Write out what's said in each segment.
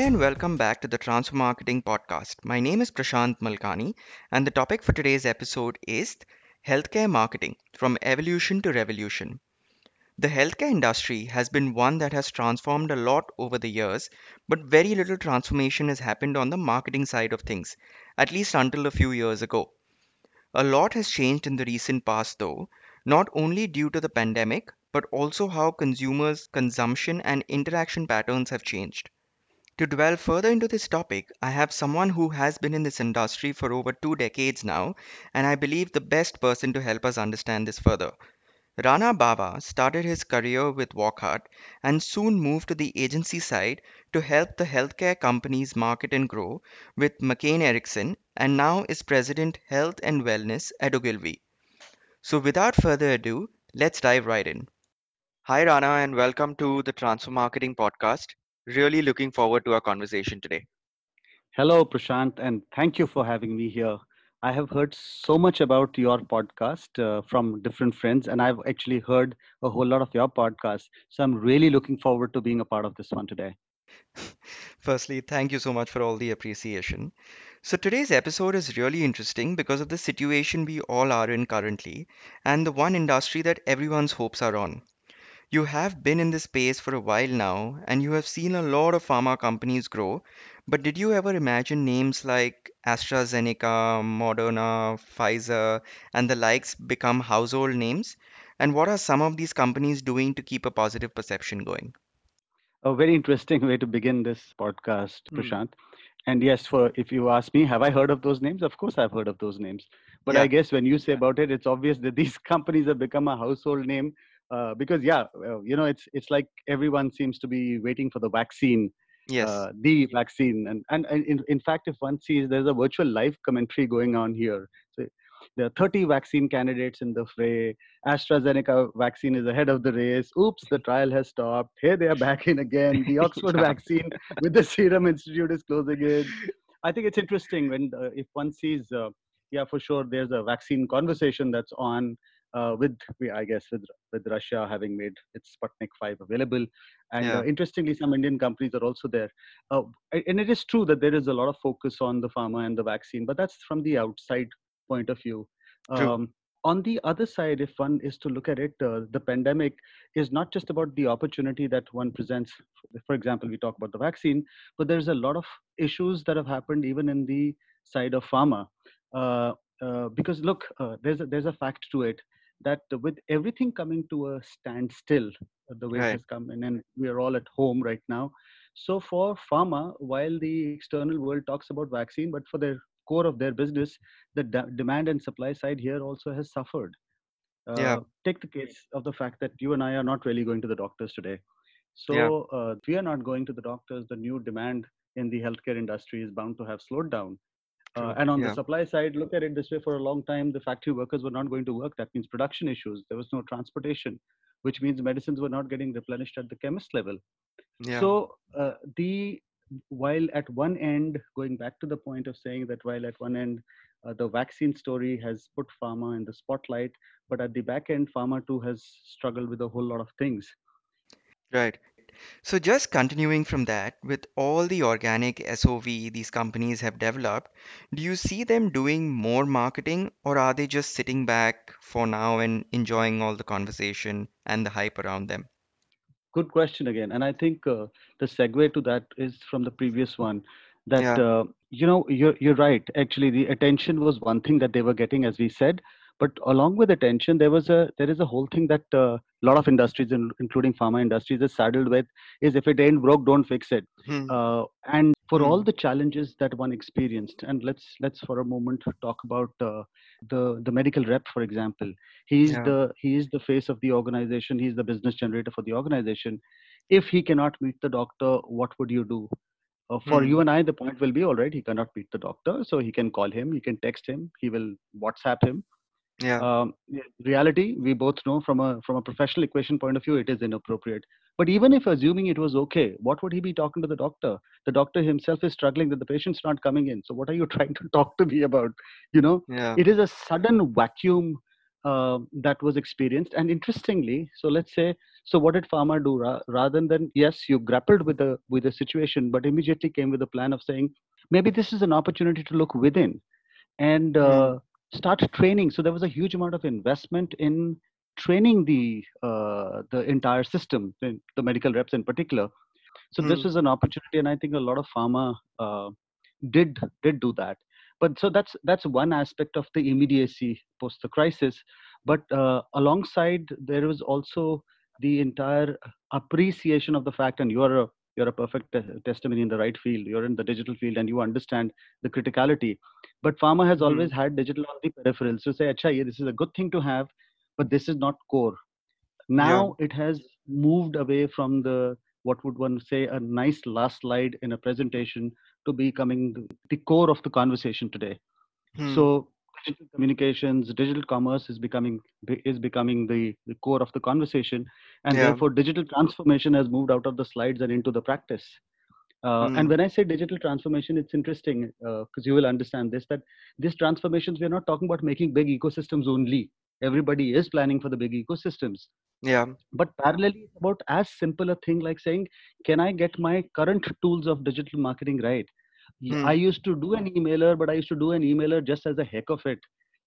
Hi and welcome back to the Transfer Marketing Podcast. My name is Prashant Malkani and the topic for today's episode is Healthcare Marketing from Evolution to Revolution. The healthcare industry has been one that has transformed a lot over the years, but very little transformation has happened on the marketing side of things, at least until a few years ago. A lot has changed in the recent past though, not only due to the pandemic, but also how consumers' consumption and interaction patterns have changed. To delve further into this topic, I have someone who has been in this industry for over 2 decades now, and I believe the best person to help us understand this further. Rana Baba started his career with Wockhardt and soon moved to the agency side to help the healthcare companies market and grow with McCann Erickson, and now is President Health and Wellness at Ogilvy. So without further ado, let's dive right in. Hi Rana and welcome to the Transfer Marketing Podcast. Really looking forward to our conversation today. Hello, Prashant, and thank you for having me here. I have heard so much about your podcast from different friends, and I've actually heard a whole lot of your podcasts. So I'm really looking forward to being a part of this one today. Firstly, thank you so much for all the appreciation. So today's episode is really interesting because of the situation we all are in currently, and the one industry that everyone's hopes are on. You have been in this space for a while now, and you have seen a lot of pharma companies grow, but did you ever imagine names like AstraZeneca, Moderna, Pfizer, and the likes become household names? And what are some of these companies doing to keep a positive perception going? A very interesting way to begin this podcast, Prashant. And yes, if you ask me, have I heard of those names? Of course, I've heard of those names. But yeah. I guess when you say about it, it's obvious that these companies have become a household name. Because it's like everyone seems to be waiting for the vaccine, the vaccine. And in fact, if one sees, there's a virtual live commentary going on here. So there are 30 vaccine candidates in the fray. AstraZeneca vaccine is ahead of the race. Oops, the trial has stopped. Here they are back in again. The Oxford vaccine with the Serum Institute is closing in. I think it's interesting when if one sees, for sure, there's a vaccine conversation that's on. With Russia having made its Sputnik 5 available. And interestingly, some Indian companies are also there. And it is true that there is a lot of focus on the pharma and the vaccine, but that's from the outside point of view. On the other side, if one is to look at it, the pandemic is not just about the opportunity that one presents. For example, we talk about the vaccine, but there's a lot of issues that have happened even in the side of pharma. Because look, there's a fact to it. That with everything coming to a standstill, the way it has come in, and we are all at home right now. So for pharma, while the external world talks about vaccine, but for their core of their business, the demand and supply side here also has suffered. Take the case of the fact that you and I are not really going to the doctors today. So if we are not going to the doctors, the new demand in the healthcare industry is bound to have slowed down. And on the supply side, look at it this way, for a long time, the factory workers were not going to work. That means production issues. There was no transportation, which means medicines were not getting replenished at the chemist level. So while at one end, going back to the point of saying that while at one end, the vaccine story has put pharma in the spotlight, but at the back end, pharma too has struggled with a whole lot of things. Right. So just continuing from that, with all the organic SOV these companies have developed, do you see them doing more marketing, or are they just sitting back for now and enjoying all the conversation and the hype around them? Good question again. And I think the segue to that is from the previous one that, you're right. Actually, the attention was one thing that they were getting, as we said. But along with attention, there is a whole thing that a lot of industries, including pharma industries, is saddled with is if it ain't broke, don't fix it. And for all the challenges that one experienced, and let's for a moment talk about the medical rep, for example. He is the face of the organization. He is the business generator for the organization. If he cannot meet the doctor, what would you do? For you and I, the point will be, all right, he cannot meet the doctor, so he can call him, he can text him, he will WhatsApp him. Reality, we both know from a professional equation point of view, it is inappropriate. But even if assuming it was okay, what would he be talking to the doctor? The doctor himself is struggling that the patient's not coming in. So what are you trying to talk to me about? It is a sudden vacuum that was experienced. And interestingly, so let's say, so what did pharma do? Rather than, yes, you grappled with the situation, but immediately came with a plan of saying, maybe this is an opportunity to look within and start training. So there was a huge amount of investment in training the entire system, the medical reps in particular. So this was an opportunity, and I think a lot of pharma did do that. But so that's one aspect of the immediacy post the crisis. But alongside, there was also the entire appreciation of the fact, and you're a perfect testimony in the right field. You're in the digital field and you understand the criticality. But pharma has always had digital on the peripherals to say, "Achha, yeah, this is a good thing to have, but this is not core." Now it has moved away from the, what would one say, a nice last slide in a presentation to becoming the core of the conversation today. So digital communications, digital commerce is becoming the core of the conversation, and therefore digital transformation has moved out of the slides and into the practice. And when I say digital transformation, it's interesting because you will understand this, that these transformations, we're not talking about making big ecosystems only. Everybody is planning for the big ecosystems. Yeah. But parallelly, it's about as simple a thing like saying, can I get my current tools of digital marketing right? I used to do an emailer, but I used to do an emailer just as a heck of it.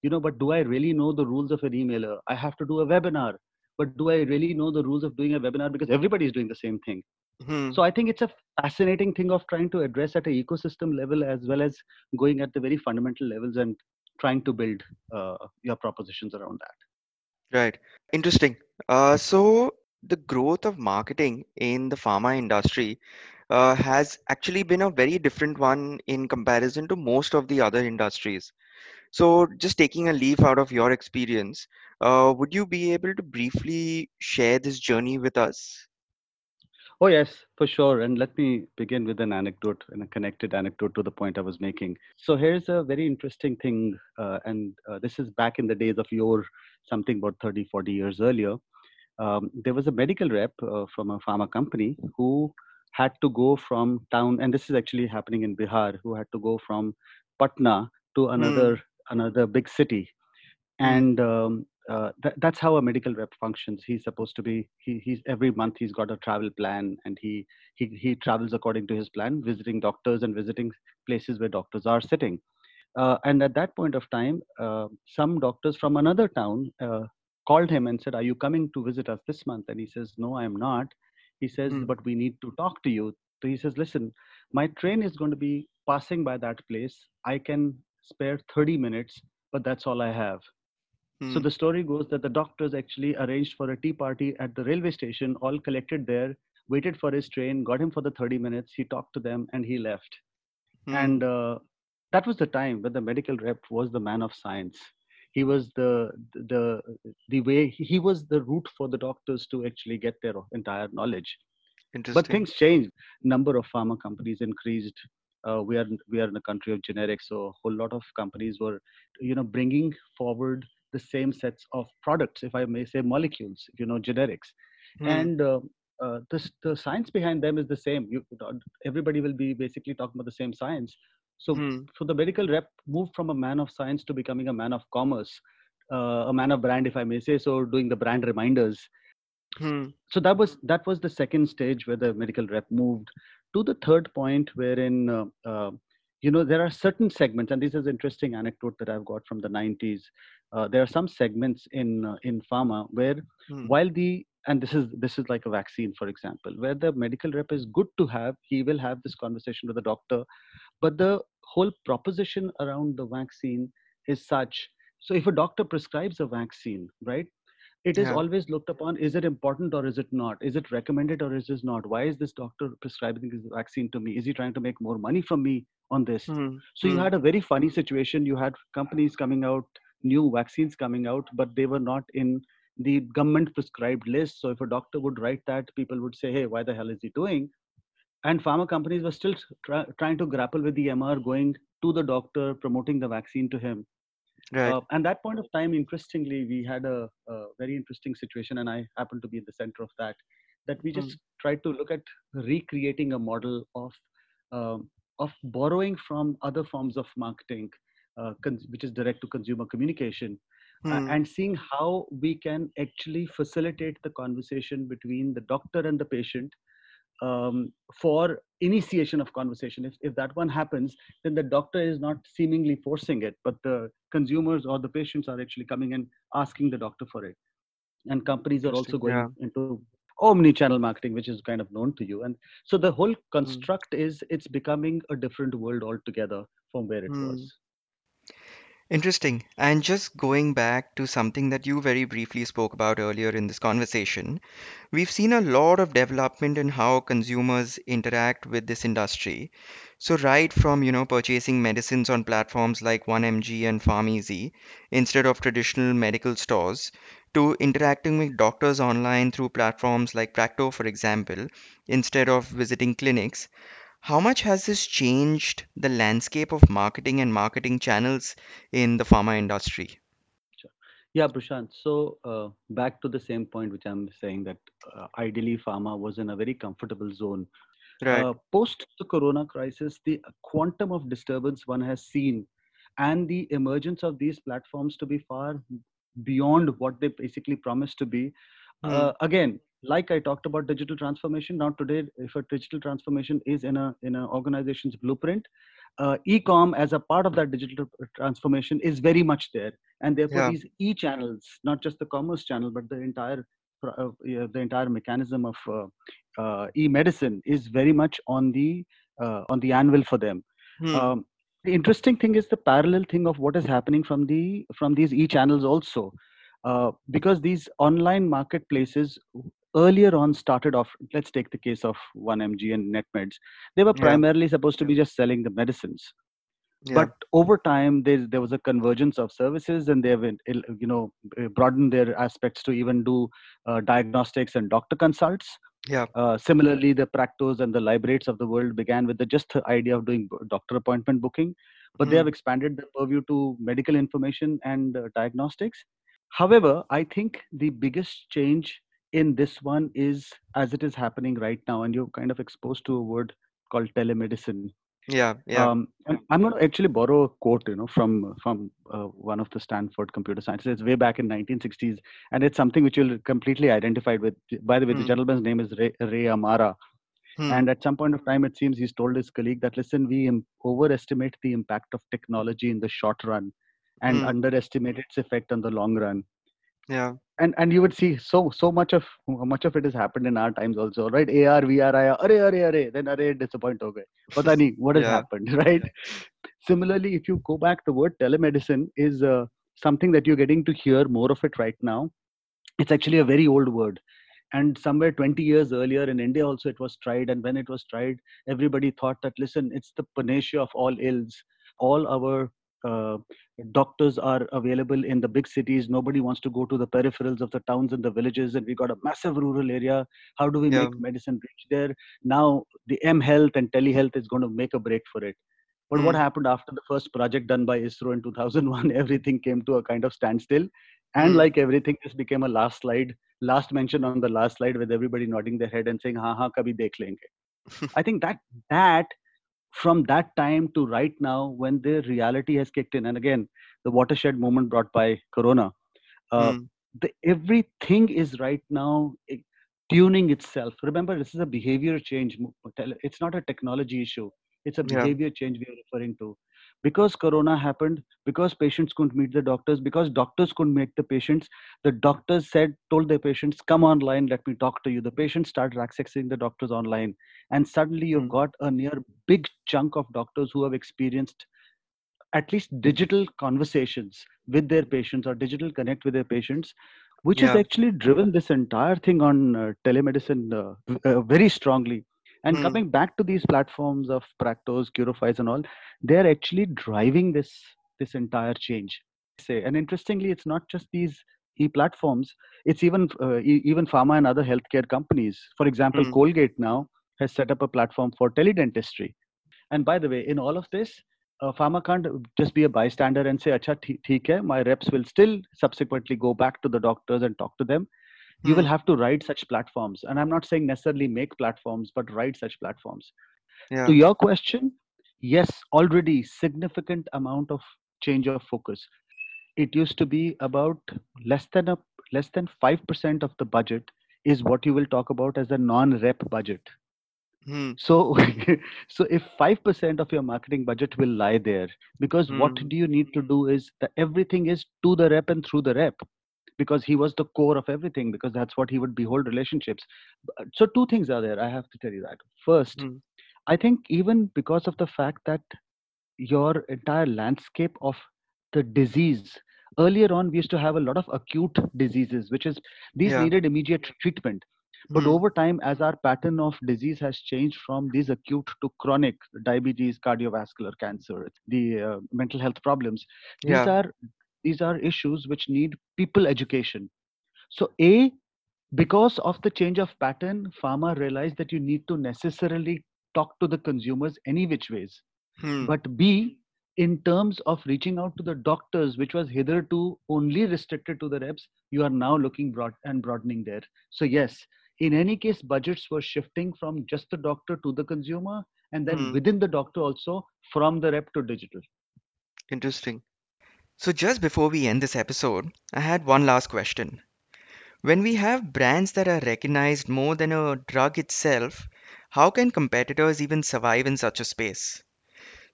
You know, but do I really know the rules of an emailer? I have to do a webinar. But do I really know the rules of doing a webinar? Because everybody is doing the same thing. So I think it's a fascinating thing of trying to address at an ecosystem level as well as going at the very fundamental levels and trying to build your propositions around that. Right. Interesting. So the growth of marketing in the pharma industry has actually been a very different one in comparison to most of the other industries. So just taking a leaf out of your experience, would you be able to briefly share this journey with us? Oh, yes, for sure. And let me begin with an anecdote and a connected anecdote to the point I was making. So here's a very interesting thing. And this is back in the days of yore, something about 30, 40 years earlier. There was a medical rep from a pharma company who had to go from town. And this is actually happening in Bihar, who had to go from Patna to another big city. And that's how a medical rep functions. He's supposed to be, he's every month he's got a travel plan, and he travels according to his plan, visiting doctors and visiting places where doctors are sitting. And at that point of time, some doctors from another town called him and said, "Are you coming to visit us this month?" And he says, "No, I'm not." He says, "But we need to talk to you." So he says, "Listen, my train is going to be passing by that place. I can spare 30 minutes, but that's all I have." So the story goes that the doctors actually arranged for a tea party at the railway station, all collected there, waited for his train, got him for the 30 minutes. He talked to them and he left. And that was the time when the medical rep was the man of science. He was the way, he was the route for the doctors to actually get their entire knowledge. But things changed. Number of pharma companies increased. We are in a country of generics, so a whole lot of companies were, bringing forward the same sets of products, if I may say, molecules, generics. And the science behind them is the same. Everybody will be basically talking about the same science. So the medical rep moved from a man of science to becoming a man of commerce, a man of brand, if I may say so, doing the brand reminders. So that was the second stage where the medical rep moved to the third point, wherein there are certain segments, and this is an interesting anecdote that I've got from the 90s. There are some segments in pharma where, while this is like a vaccine, for example, where the medical rep is good to have, he will have this conversation with the doctor, but the whole proposition around the vaccine is such. So if a doctor prescribes a vaccine, right, it is always looked upon, is it important or is it not? Is it recommended or is it not? Why is this doctor prescribing this vaccine to me? Is he trying to make more money from me on this? So you had a very funny situation. You had companies coming out, new vaccines coming out, but they were not in the government prescribed list. So if a doctor would write that, people would say, "Hey, why the hell is he doing?" And pharma companies were still trying to grapple with the MR, going to the doctor, promoting the vaccine to him. Right. And that point of time, interestingly, we had a very interesting situation, and I happened to be at the center of that we just tried to look at recreating a model of borrowing from other forms of marketing, which is direct to consumer communication, and seeing how we can actually facilitate the conversation between the doctor and the patient for initiation of conversation. If that one happens, then the doctor is not seemingly forcing it, but the consumers or the patients are actually coming and asking the doctor for it. And companies are also going into omni-channel marketing, which is kind of known to you. And so the whole construct is it's becoming a different world altogether from where it was. Interesting. And just going back to something that you very briefly spoke about earlier in this conversation, we've seen a lot of development in how consumers interact with this industry. So right from, you know, purchasing medicines on platforms like 1MG and PharmEasy instead of traditional medical stores, to interacting with doctors online through platforms like Practo, for example, instead of visiting clinics. How much has this changed the landscape of marketing and marketing channels in the pharma industry? Yeah, Prashant. So back to the same point, which I'm saying that ideally pharma was in a very comfortable zone. Right. Post the corona crisis, the quantum of disturbance one has seen and the emergence of these platforms to be far beyond what they basically promised to be. Again, like I talked about digital transformation, now today, if a digital transformation is in an organization's blueprint, e-com as a part of that digital transformation is very much there. And therefore these e-channels, not just the commerce channel, but the entire mechanism of e-medicine is very much on the anvil for them. The interesting thing is the parallel thing of what is happening from these e-channels also. Because these online marketplaces earlier on started off, let's take the case of 1MG and NetMeds. They were primarily supposed to be just selling the medicines. Yeah. But over time, there was a convergence of services and they've broadened their aspects to even do diagnostics and doctor consults. Yeah. Similarly, the Practos and the Lybrates of the world began with just the idea of doing doctor appointment booking. But they have expanded the purview to medical information and diagnostics. However, I think the biggest change in this one is as it is happening right now, and you're kind of exposed to a word called telemedicine. Yeah. And I'm going to actually borrow a quote, from one of the Stanford computer scientists. It's way back in 1960s, and it's something which you'll completely identify with. By the way, the gentleman's name is Ray Amara. And at some point of time, it seems he's told his colleague that, listen, we overestimate the impact of technology in the short run and underestimate its effect on the long run. Yeah. And you would see so much of it has happened in our times also, right? AR, VR, IR, array, then array, disappoint ho gaye. Pata nahi, what has happened, right? Similarly, if you go back, the word telemedicine is something that you're getting to hear more of it right now. It's actually a very old word. And somewhere 20 years earlier in India also it was tried. And when it was tried, everybody thought that, listen, it's the panacea of all ills. All our doctors are available in the big cities. Nobody wants to go to the peripherals of the towns and the villages, and we got a massive rural area. How do we make medicine reach there? Now the mHealth and telehealth is going to make a break for it. But what happened after the first project done by ISRO in 2001, everything came to a kind of standstill. And like everything, this became a last mention on the last slide with everybody nodding their head and saying, ha, kabhi dekh lenge. I think that from that time to right now, when the reality has kicked in, and again, the watershed moment brought by Corona, everything is right now tuning itself. Remember, this is a behavior change. It's not a technology issue. It's a behavior change we are referring to. Because Corona happened, because patients couldn't meet the doctors, because doctors couldn't meet the patients, the doctors told their patients, come online, let me talk to you. The patients started accessing the doctors online. And suddenly you've got a near big chunk of doctors who have experienced at least digital conversations with their patients or digital connect with their patients, which has actually driven this entire thing on telemedicine very strongly. And coming back to these platforms of Practos, CureFys and all, they're actually driving this entire change. And interestingly, it's not just these e-platforms, it's even pharma and other healthcare companies. For example, Colgate now has set up a platform for teledentistry. And by the way, in all of this, pharma can't just be a bystander and say, acha, theek hai, my reps will still subsequently go back to the doctors and talk to them. You will have to write such platforms. And I'm not saying necessarily make platforms, but write such platforms. Yeah. To your question, yes, already significant amount of change of focus. it used to be about less than 5% of the budget is what you will talk about as a non-rep budget. So if 5% of your marketing budget will lie there, because what do you need to do is that everything is to the rep and through the rep, because he was the core of everything, because that's what he would behold relationships. So two things are there. I have to tell you that. First, I think even because of the fact that your entire landscape of the disease, earlier on, we used to have a lot of acute diseases, which is these needed immediate treatment. But over time, as our pattern of disease has changed from these acute to chronic, diabetes, cardiovascular cancer, the mental health problems, these are issues which need people education. So A, because of the change of pattern, pharma realized that you need to necessarily talk to the consumers any which ways. But B, in terms of reaching out to the doctors, which was hitherto only restricted to the reps, you are now looking broad and broadening there. So yes, in any case, budgets were shifting from just the doctor to the consumer, and then within the doctor also from the rep to digital. Interesting. So just before we end this episode, I had one last question. When we have brands that are recognized more than a drug itself, how can competitors even survive in such a space?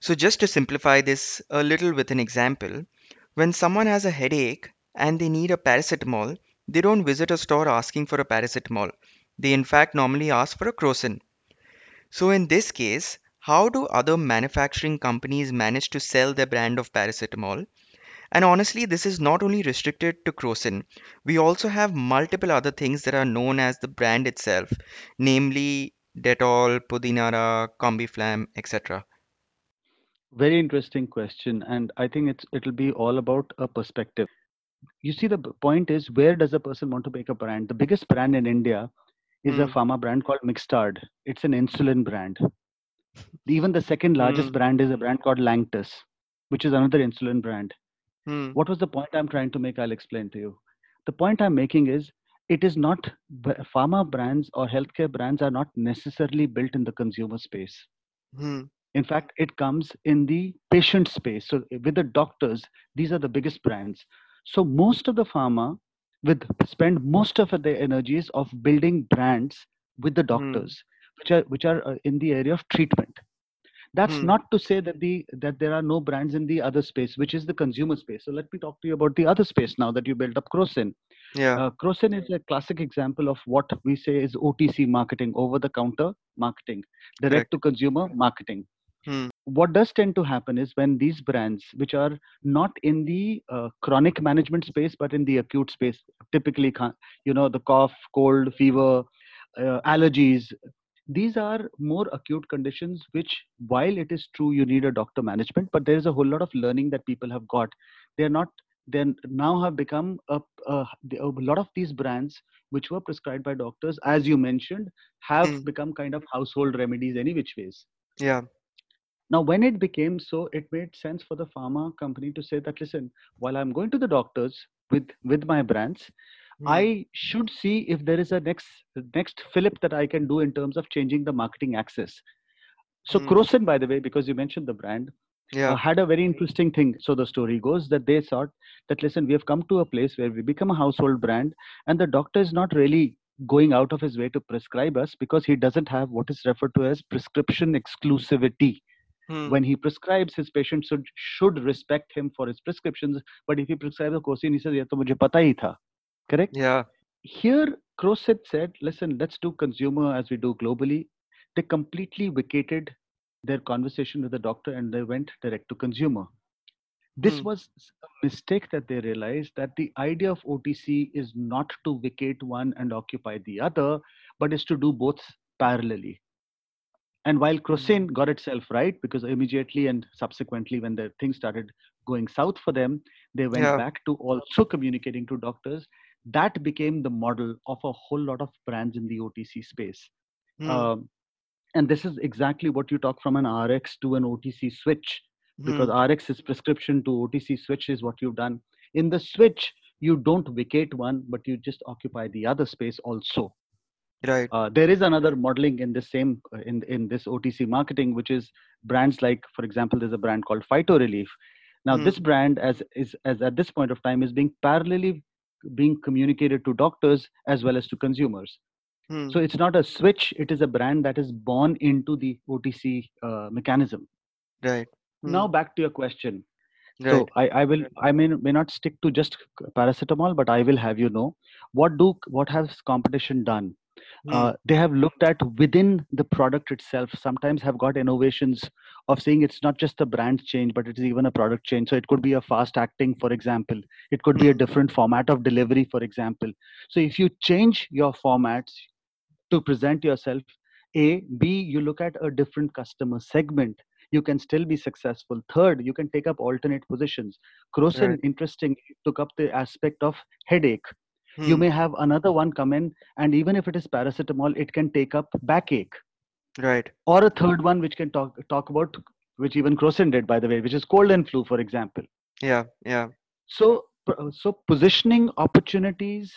So just to simplify this a little with an example, when someone has a headache and they need a paracetamol, they don't visit a store asking for a paracetamol. They in fact normally ask for a Crocin. So in this case, how do other manufacturing companies manage to sell their brand of paracetamol? And honestly, this is not only restricted to Crocin. We also have multiple other things that are known as the brand itself, namely Dettol, Pudinara, CombiFlam, etc. Very interesting question. And I think it'll be all about a perspective. You see, the point is, where does a person want to make a brand? The biggest brand in India is a pharma brand called Mixtard. It's an insulin brand. Even the second largest brand is a brand called Lantus, which is another insulin brand. What was the point I'm trying to make? I'll explain to you. The point I'm making is, it is not, pharma brands or healthcare brands are not necessarily built in the consumer space. In fact, it comes in the patient space. So with the doctors, these are the biggest brands. So most of the pharma would spend most of their energies of building brands with the doctors, which are in the area of treatment. That's not to say that there are no brands in the other space, which is the consumer space. So let me talk to you about the other space now that you built up Crocin. Crocin is a classic example of what we say is OTC marketing, over-the-counter marketing, direct-to-consumer marketing. What does tend to happen is, when these brands, which are not in the chronic management space, but in the acute space, typically, the cough, cold, fever, allergies, these are more acute conditions, which, while it is true you need a doctor management, but there is a whole lot of learning that people have got. They now have become a lot of these brands which were prescribed by doctors, as you mentioned, have become kind of household remedies any which ways. Now, when it became so, it made sense for the pharma company to say that, listen, while I'm going to the doctors with my brands, I should see if there is a next fillip that I can do in terms of changing the marketing access. So Crocin, by the way, because you mentioned the brand, had a very interesting thing. So the story goes that they thought that, listen, we have come to a place where we become a household brand, and the doctor is not really going out of his way to prescribe us, because he doesn't have what is referred to as prescription exclusivity. When he prescribes, his patient should respect him for his prescriptions. But if he prescribes a Crocin, he says, "Yeh toh mujhe pata hi tha." Correct? Yeah. Here, Crocin said, "Listen, let's do consumer as we do globally." They completely vacated their conversation with the doctor, and they went direct to consumer. This was a mistake that they realized, that the idea of OTC is not to vacate one and occupy the other, but is to do both parallelly. And while Crocin got itself right, because immediately and subsequently when the things started going south for them, they went back to also communicating to doctors. That became the model of a whole lot of brands in the OTC space. And this is exactly what you talk from an RX to an OTC switch, because RX is prescription to OTC switch is what you've done. In the switch, you don't vacate one, but you just occupy the other space also. Right. There is another modeling in the same in this OTC marketing, which is brands like, for example, there's a brand called Phytorelief. Now, this brand, as at this point of time, is being parallelly being communicated to doctors as well as to consumers. So it's not a switch; it is a brand that is born into the OTC mechanism. Right. Now back to your question. Right. So I may not stick to just paracetamol, but I will have you know what has competition done? They have looked at within the product itself, sometimes have got innovations of saying it's not just the brand change, but it is even a product change. So it could be a fast acting, for example. It could be a different format of delivery, for example. So if you change your formats to present yourself, A, B, you look at a different customer segment. You can still be successful. Third, you can take up alternate positions. Crocin, interesting, took up the aspect of headache. You may have another one come in, and even if it is paracetamol, it can take up backache. Right. Or a third one, which can talk about, which even Crocin did, by the way, which is cold and flu, for example. Yeah, yeah. So positioning opportunities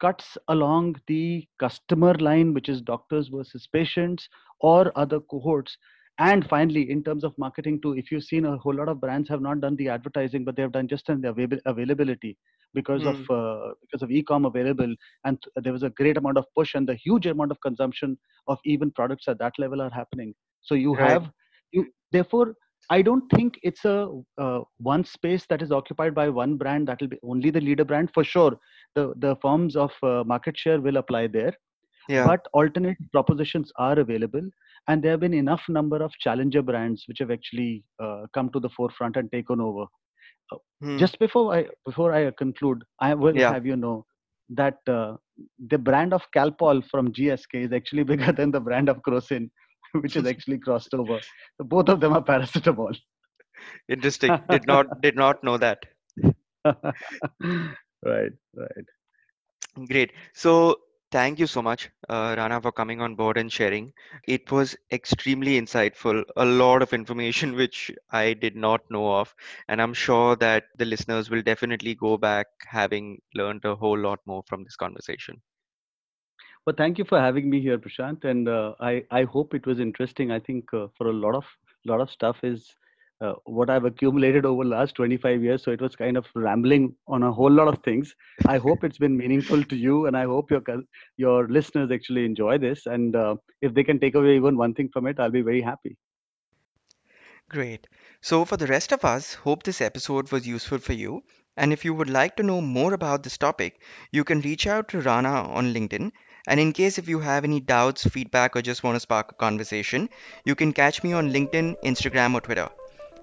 cuts along the customer line, which is doctors versus patients or other cohorts. And finally, in terms of marketing too, if you've seen, a whole lot of brands have not done the advertising, but they have done just an availability because of e-com available, and there was a great amount of push, and the huge amount of consumption of even products at that level are happening. So you therefore, I don't think it's a one space that is occupied by one brand that will be only the leader brand. For sure, the forms of market share will apply there. Yeah. But alternate propositions are available, and there have been enough number of challenger brands which have actually come to the forefront and taken over. Just before I conclude, I will have you know that the brand of Calpol from GSK is actually bigger than the brand of Crocin, which is actually crossed over. So both of them are paracetamol. Interesting. Did not know that. Right. Great. So thank you so much, Rana, for coming on board and sharing. It was extremely insightful, a lot of information which I did not know of. And I'm sure that the listeners will definitely go back having learned a whole lot more from this conversation. Well, thank you for having me here, Prashant. And I hope it was interesting. I think for a lot of stuff is what I've accumulated over the last 25 years. So it was kind of rambling on a whole lot of things. I hope it's been meaningful to you, and I hope your listeners actually enjoy this. And if they can take away even one thing from it, I'll be very happy. Great. So for the rest of us, hope this episode was useful for you. And if you would like to know more about this topic, you can reach out to Rana on LinkedIn. And in case if you have any doubts, feedback, or just want to spark a conversation, you can catch me on LinkedIn, Instagram, or Twitter.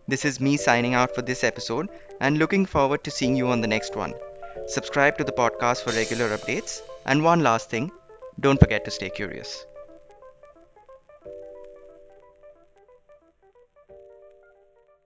This is me signing out for this episode and looking forward to seeing you on the next one. Subscribe to the podcast for regular updates. And one last thing, don't forget to stay curious.